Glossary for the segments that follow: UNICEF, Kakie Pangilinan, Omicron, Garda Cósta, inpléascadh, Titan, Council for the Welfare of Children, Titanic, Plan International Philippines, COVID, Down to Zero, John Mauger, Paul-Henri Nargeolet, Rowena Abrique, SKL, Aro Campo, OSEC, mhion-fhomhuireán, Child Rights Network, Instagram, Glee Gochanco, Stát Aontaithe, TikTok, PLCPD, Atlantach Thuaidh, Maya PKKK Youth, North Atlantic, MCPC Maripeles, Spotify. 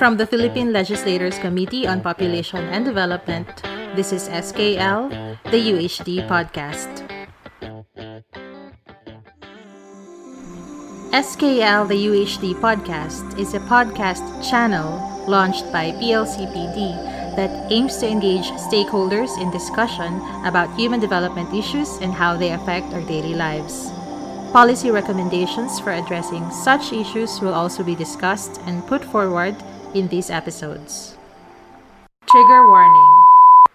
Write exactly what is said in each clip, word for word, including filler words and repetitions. From the Philippine Legislators Committee on Population and Development, this is S K L, the U H D Podcast. S K L, the U H D Podcast, is a podcast channel launched by P L C P D that aims to engage stakeholders in discussion about human development issues and how they affect our daily lives. Policy recommendations for addressing such issues will also be discussed and put forward in these episodes. Trigger warning.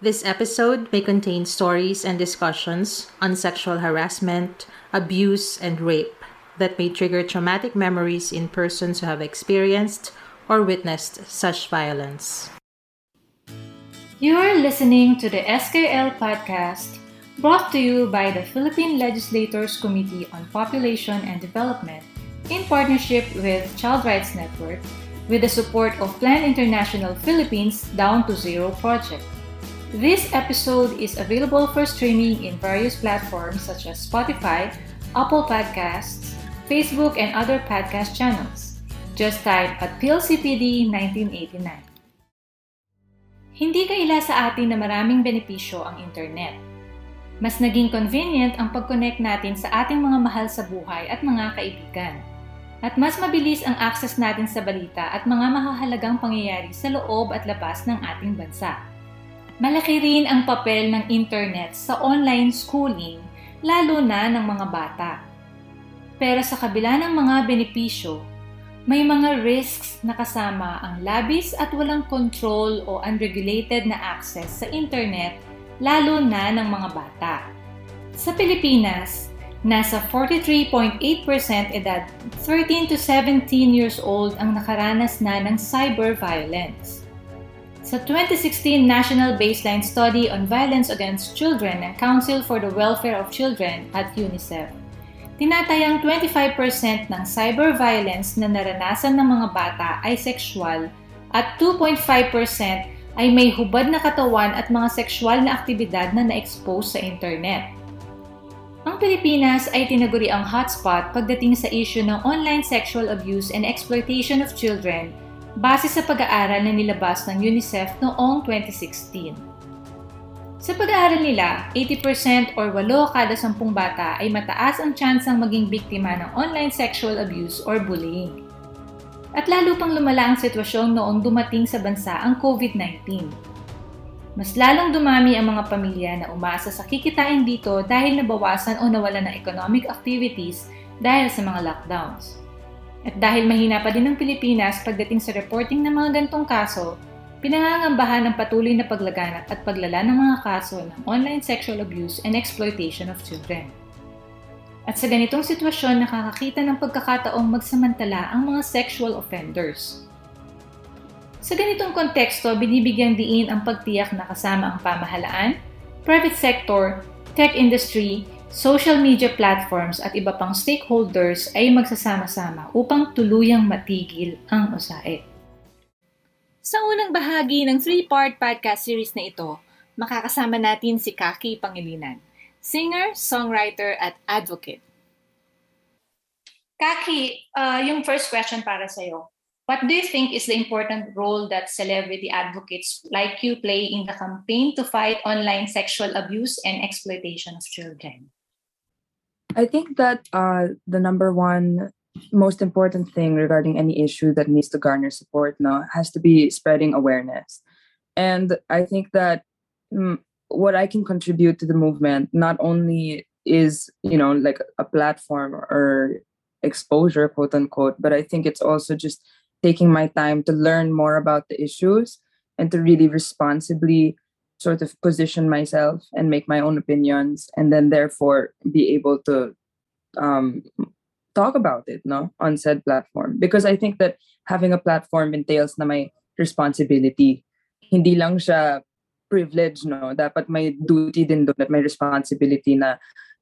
This episode may contain stories and discussions on sexual harassment, abuse, and rape that may trigger traumatic memories in persons who have experienced or witnessed such violence. You are listening to the S K L Podcast, brought to you by the Philippine Legislators Committee on Population and Development in partnership with Child Rights Network, with the support of Plan International Philippines' Down to Zero project. This episode is available for streaming in various platforms such as Spotify, Apple Podcasts, Facebook, and other podcast channels. Just type at P L C P D nineteen eighty-nine. Hindi kaila sa atin na maraming benepisyo ang internet. Mas naging convenient ang pag-connect natin sa ating mga mahal sa buhay at mga kaibigan. At mas mabilis ang access natin sa balita at mga mahahalagang pangyayari sa loob at labas ng ating bansa. Malaki rin ang papel ng internet sa online schooling, lalo na ng mga bata. Pero sa kabila ng mga benepisyo, may mga risks na kasama ang labis at walang control o unregulated na access sa internet, lalo na ng mga bata. Sa Pilipinas, nasa forty-three point eight percent edad thirteen to seventeen years old ang nakaranas na ng cyber violence. Sa twenty sixteen National Baseline Study on Violence Against Children ng Council for the Welfare of Children at UNICEF, tinatayang twenty-five percent ng cyber violence na naranasan ng mga bata ay sexual at two point five percent ay may hubad na katawan at mga sexual na aktibidad na na-expose sa internet. Ang Pilipinas ay tinaguri ang hotspot pagdating sa issue ng online sexual abuse and exploitation of children base sa pag-aaral na nilabas ng UNICEF noong twenty sixteen. Sa pag-aaral nila, eighty percent or eight kada ten bata ay mataas ang tsansang maging biktima ng online sexual abuse or bullying. At lalo pang lumala ang sitwasyon noong dumating sa bansa ang COVID nineteen. Mas lalong dumami ang mga pamilya na umaasa sa kikitain dito dahil nabawasan o nawalan ng economic activities dahil sa mga lockdowns. At dahil mahina pa din ang Pilipinas pagdating sa reporting ng mga gantong kaso, pinangangambahan ang patuloy na paglaganap at paglala ng mga kaso ng online sexual abuse and exploitation of children. At sa ganitong sitwasyon, nakakakita ng pagkakataong magsamantala ang mga sexual offenders. Sa ganitong konteksto, binibigyang diin ang pagtiyak na kasama ang pamahalaan, private sector, tech industry, social media platforms at iba pang stakeholders ay magsasama-sama upang tuluyang matigil ang O S E C. Sa unang bahagi ng three-part podcast series na ito, makakasama natin si Kakie Pangilinan, singer, songwriter at advocate. Kakie, uh, yung first question para sa'yo. What do you think is the important role that celebrity advocates like you play in the campaign to fight online sexual abuse and exploitation of children? I think that uh, the number one most important thing regarding any issue that needs to garner support now has to be spreading awareness. And I think that mm, what I can contribute to the movement not only is, you know, like a platform or exposure, quote unquote, but I think it's also just taking my time to learn more about the issues and to really responsibly sort of position myself and make my own opinions and then therefore be able to um, talk about it no, on said platform. Because I think that having a platform entails na may responsibility. Hindi lang siya privilege, no? Dapat may duty din doon, may responsibility na,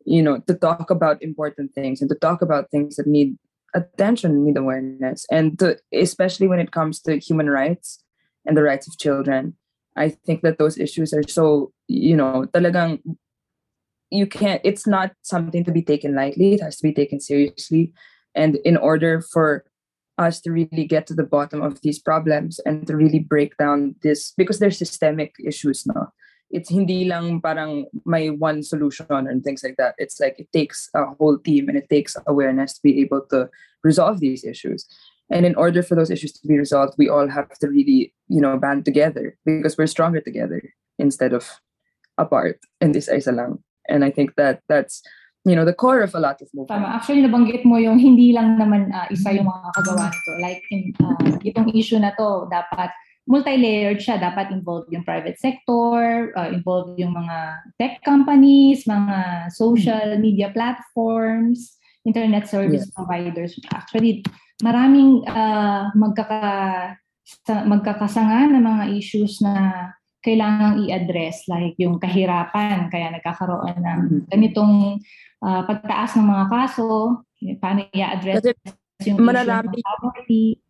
you know, to talk about important things and to talk about things that need attention, need awareness, and to, especially when it comes to human rights and the rights of children. I think that those issues are so, you know, talagang you can't, it's not something to be taken lightly. It has to be taken seriously. And in order for us to really get to the bottom of these problems and to really break down this, because they're systemic issues now. It's hindi lang parang may one solution and things like that. It's like it takes a whole team and it takes awareness to be able to resolve these issues. And in order for those issues to be resolved, we all have to really, you know, band together, because we're stronger together instead of apart. And this isa lang. And I think that that's, you know, the core of a lot of movement. Tama. Actually, nabanggit mo yung hindi lang naman uh, isa yung mga kagawa nito. Like, in, uh, itong issue na to, dapat multi-layered siya. Dapat involved yung private sector, uh, involved yung mga tech companies, mga social media platforms, internet service yes. providers. Actually, maraming uh, magkaka, magkakasanga ng mga issues na kailangang i-address, like yung kahirapan, kaya nagkakaroon ng ganitong uh, pagtaas ng mga kaso, paano i-address yung malalami, poverty.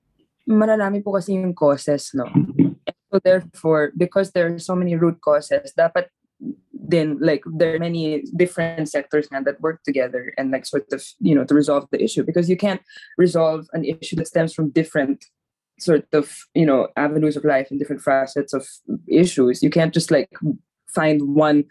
Malalami po kasi yung causes, no? So therefore, because there are so many root causes, dapat din, like, there are many different sectors now that work together and, like, sort of, you know, to resolve the issue, because you can't resolve an issue that stems from different sort of, you know, avenues of life and different facets of issues. You can't just, like, find one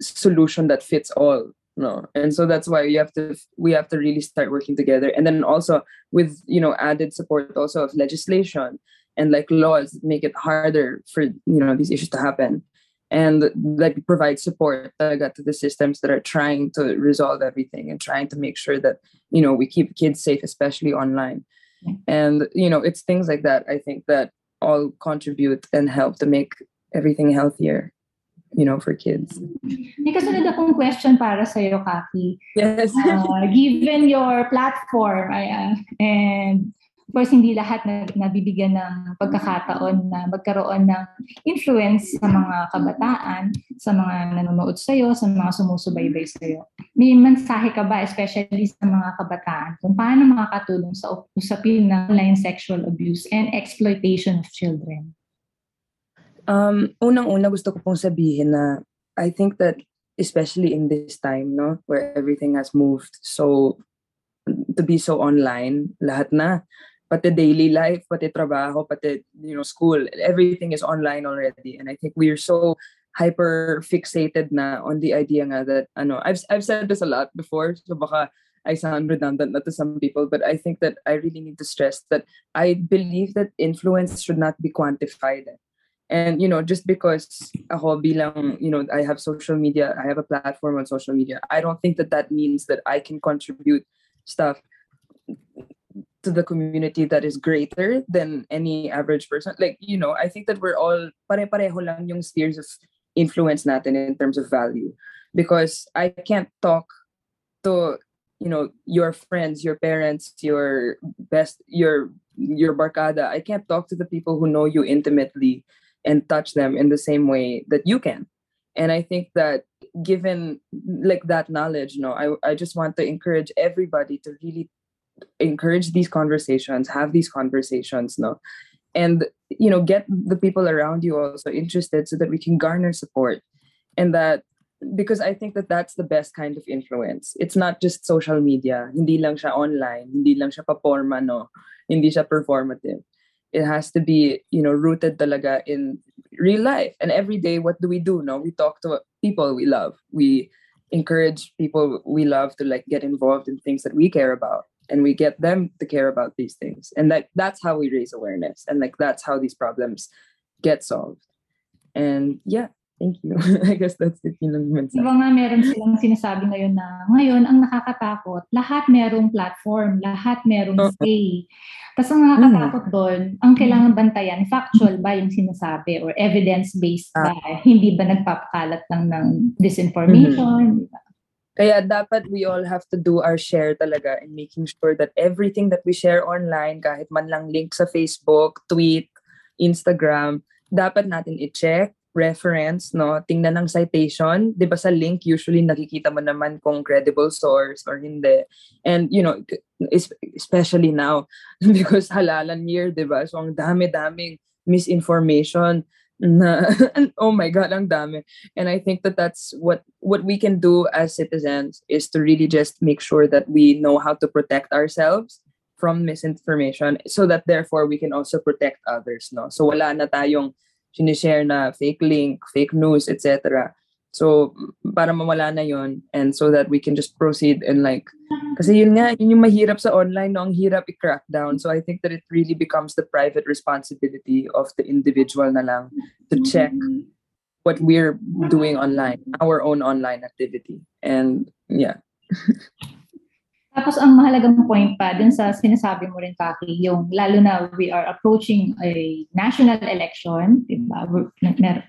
solution that fits all, no? And so that's why you have to, we have to really start working together. And then also with, you know, added support also of legislation and, like, laws, make it harder for, you know, these issues to happen. And, like, provide support to the systems that are trying to resolve everything and trying to make sure that, you know, we keep kids safe, especially online. And, you know, it's things like that, I think, that all contribute and help to make everything healthier, you know, for kids. May kasunod akong question para sa'yo, Kakie. Yes. Uh, given your platform, I, uh, and of course, hindi lahat na nabibigyan ng pagkakataon na magkaroon ng influence sa mga kabataan, sa mga nanonood sa'yo, sa mga sumusubaybay sa'yo. May mensahe ka ba, especially sa mga kabataan, kung paano makakatulong sa usapin ng online sexual abuse and exploitation of children? Um, unang-una gusto ko pong sabihin na I think that especially in this time, no, where everything has moved so, to be so online, lahat na. Pati daily life, pati trabaho, pati, you know, school, everything is online already. And I think we are so hyper fixated na on the idea nga that, ano, I've I've said this a lot before, so baka I sound redundant na to some people, but I think that I really need to stress that I believe that influence should not be quantified. And, you know, just because ako bilang, you know, I have social media, I have a platform on social media, I don't think that that means that I can contribute stuff to the community that is greater than any average person. Like, you know, I think that we're all pare-pareho lang yung spheres of influence natin in terms of value, because I can't talk to, you know, your friends, your parents, your best, your your barkada. I can't talk to the people who know you intimately and touch them in the same way that you can. And I think that given, like, that knowledge, no, I I just want to encourage everybody to really encourage these conversations, have these conversations, no, and, you know, get the people around you also interested so that we can garner support. And that, because I think that that's the best kind of influence. It's not just social media. Hindi lang siya online. Hindi lang siya paporma, no. Hindi siya performative. It has to be, you know, rooted talaga in real life. And every day, what do we do? No, we talk to people we love. We encourage people we love to, like, get involved in things that we care about, and we get them to care about these things. And like that's how we raise awareness. And like that's how these problems get solved. And yeah, thank you. I guess that's it. Diba nga, meron silang sinasabi ngayon na ngayon ang nakakatakot, lahat merong platform, lahat merong say. Tapos ang nakakatakot doon, ang kailangan bantayan, factual ba yung sinasabi or evidence-based ba? Ah. Hindi ba nagpapakalat lang ng disinformation? Mm-hmm. Kaya dapat we all have to do our share talaga in making sure that everything that we share online, kahit man lang link sa Facebook, tweet, Instagram, dapat natin i-check, reference, no? Tingnan ng citation. Di ba sa link, usually nakikita mo naman kung credible source or hindi. And, you know, especially now, because halalan year, di ba? So, ang dami-daming misinformation na, oh my God, ang dami. And I think that that's what, what we can do as citizens is to really just make sure that we know how to protect ourselves from misinformation so that therefore we can also protect others, no? So wala na tayong sinishare na fake link, fake news, et cetera. So para mawala na yon, and so that we can just proceed and like, kasi yun nga, yun yung mahirap sa online, no? Ang hirap i-crack down. So I think that it really becomes the private responsibility of the individual na lang to check what we're doing online, our own online activity. And yeah. Tapos ang mahalagang point pa dun sa sinasabi mo rin, Kakie, yung lalo na we are approaching a national election, diba?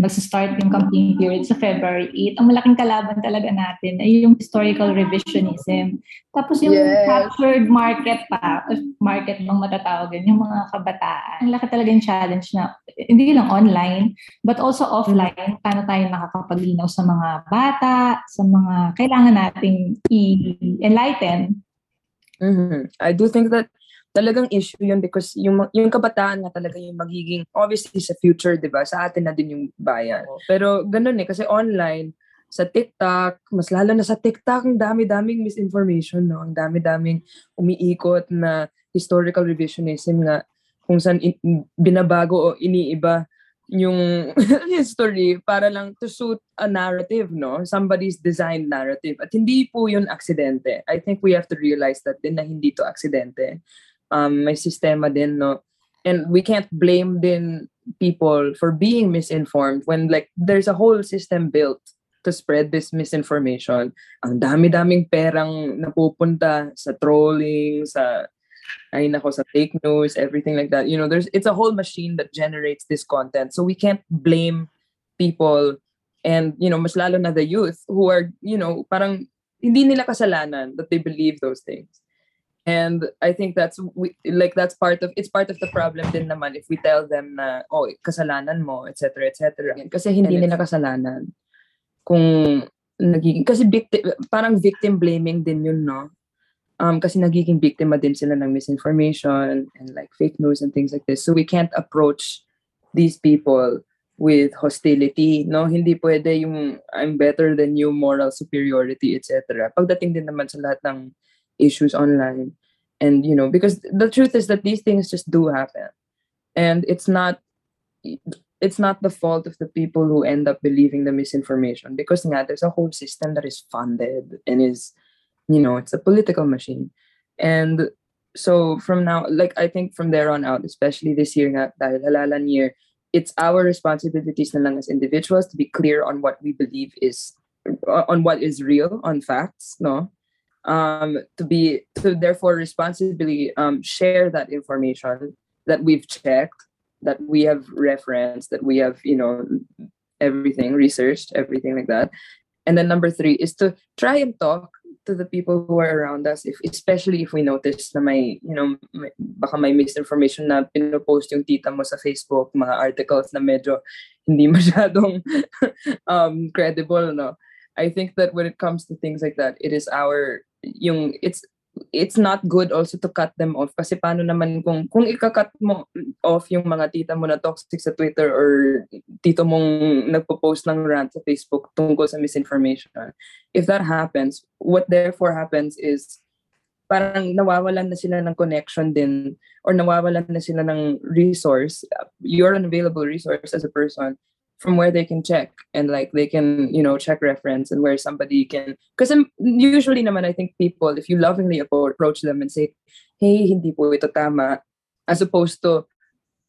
Mag-start yung campaign period sa February eighth. Ang malaking kalaban talaga natin ay yung historical revisionism. Tapos yung yes. captured market pa, market bang matatawag yun, yung mga kabataan. Ang laki talaga yung challenge na, hindi lang online, but also offline, paano tayo makakapaglinaw sa mga bata, sa mga kailangan nating i-enlighten. Mm-hmm. I do think that talagang issue yun because yung, yung kabataan na talaga yung magiging, obviously sa future, diba? Sa atin na din yung bayan. Pero ganun eh, kasi online, sa TikTok, mas lalo na sa TikTok, ang dami-daming misinformation, no? Ang dami-daming umiikot na historical revisionism nga kung saan in, binabago o iniiba yung history para lang to suit a narrative, no? Somebody's designed narrative. At hindi po yun aksidente. I think we have to realize that din na hindi to aksidente. Um, may sistema din, no? And we can't blame din people for being misinformed when like there's a whole system built to spread this misinformation. Ang dami-daming perang napupunta sa trolling, sa ay nako, sa fake news, everything like that. You know, there's it's a whole machine that generates this content. So we can't blame people, and you know, mas lalo na the youth who are, you know, parang hindi nila kasalanan that they believe those things. And I think that's we, like that's part of it's part of the problem din naman if we tell them na oh, kasalanan mo, et cetera, et cetera. Kasi hindi nila kasalanan. Kung nagiging kasi victim, parang victim blaming din yun, no? Um, kasi nagiging biktima din sila ng misinformation and like fake news and things like this. So we can't approach these people with hostility, no? Hindi pwede yung I'm better than you, moral superiority, et cetera. Pagdating din naman sa lahat ng issues online. And, you know, because the truth is that these things just do happen. And it's not, it's not the fault of the people who end up believing the misinformation because nga, there's a whole system that is funded and is, you know, it's a political machine. And so from now, like, I think from there on out, especially this year nga, dahil halalan year, it's our responsibilities na lang as individuals to be clear on what we believe is, on what is real, on facts, no? Um, to be, to therefore responsibly um, share that information that we've checked, that we have referenced, that we have, you know, everything, researched, everything like that. And then number three is to try and talk to the people who are around us, if especially if we notice na may, you know, may, baka may misinformation na pinopost yung tita mo sa Facebook, mga articles na medyo hindi masyadong um, credible, no? I think that when it comes to things like that, it is our, yung, it's, it's not good also to cut them off kasi paano naman kung, kung ikakat mo off yung mga tita mo na toxic sa Twitter or tito mong nagpo-post ng rant sa Facebook tungkol sa misinformation. If that happens, what therefore happens is parang nawawalan na sila ng connection din or nawawalan na sila ng resource, your unavailable resource as a person from where they can check and like they can, you know, check reference and where somebody can, because usually naman I think people, if you lovingly approach them and say, hey, hindi po ito tama, as opposed to,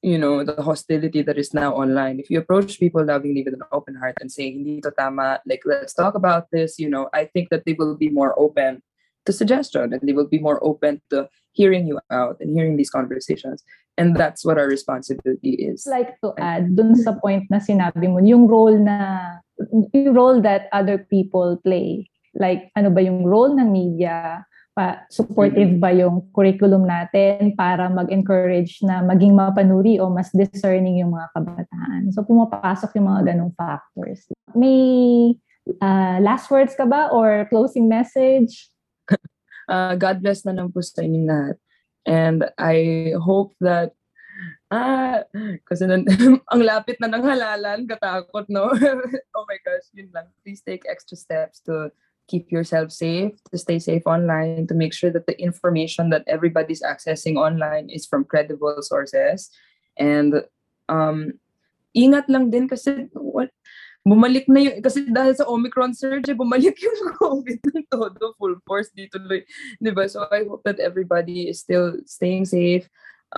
you know, the hostility that is now online. If you approach people lovingly with an open heart and say, hindi ito tama, like let's talk about this, you know, I think that they will be more open to suggestion and they will be more open to hearing you out and hearing these conversations. And that's what our responsibility is. I'd like to add dun sa point na sinabi mo, yung role na, yung role that other people play. Like, ano ba yung role ng media? Pa, supportive mm-hmm. ba yung curriculum natin para mag-encourage na maging mapanuri o mas discerning yung mga kabataan? So, pumapasok yung mga ganong factors. May uh, last words ka ba or closing message? Uh, God bless na lang po sa inyong lahat. And I hope that, ah, kasi nan, ang lapit na ng halalan, katakot, no? Oh my gosh, yun lang. Please take extra steps to keep yourself safe, to stay safe online, to make sure that the information that everybody's accessing online is from credible sources. And um, ingat lang din kasi what, bumalik na yung, kasi dahil sa Omicron surge, bumalik yung COVID ng todo, full force dito. Diba? So I hope that everybody is still staying safe,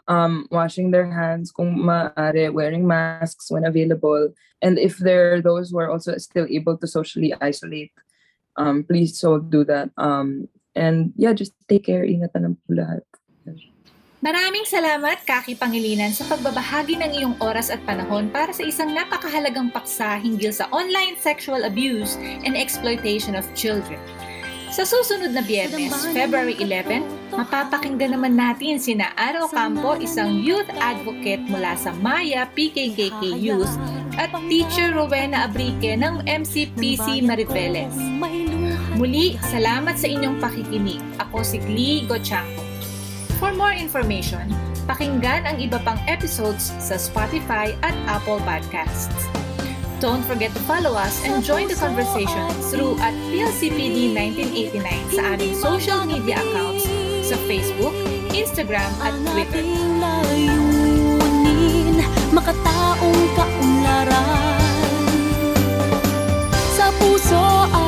um, washing their hands kung maaari, wearing masks when available. And if there are those who are also still able to socially isolate, Um, please so do that. Um, and yeah, just take care. Ingatan po lahat. Maraming salamat, Kakie Pangilinan, sa pagbabahagi ng iyong oras at panahon para sa isang napakahalagang paksa hinggil sa online sexual abuse and exploitation of children. Sa susunod na Biyernes, February eleventh, mapapakinggan naman natin sina Aro Campo, isang youth advocate mula sa Maya P K K K Youth, at Teacher Rowena Abrique ng M C P C Maripeles. Muli, salamat sa inyong pakikinig. Ako si Glee Gochanco. For more information, pakinggan ang iba pang episodes sa Spotify at Apple Podcasts. Don't forget to follow us and join the conversation through at P L C P D nineteen eighty-nine sa aming social media accounts sa Facebook, Instagram at Twitter. Makataong kaunlaran sa puso.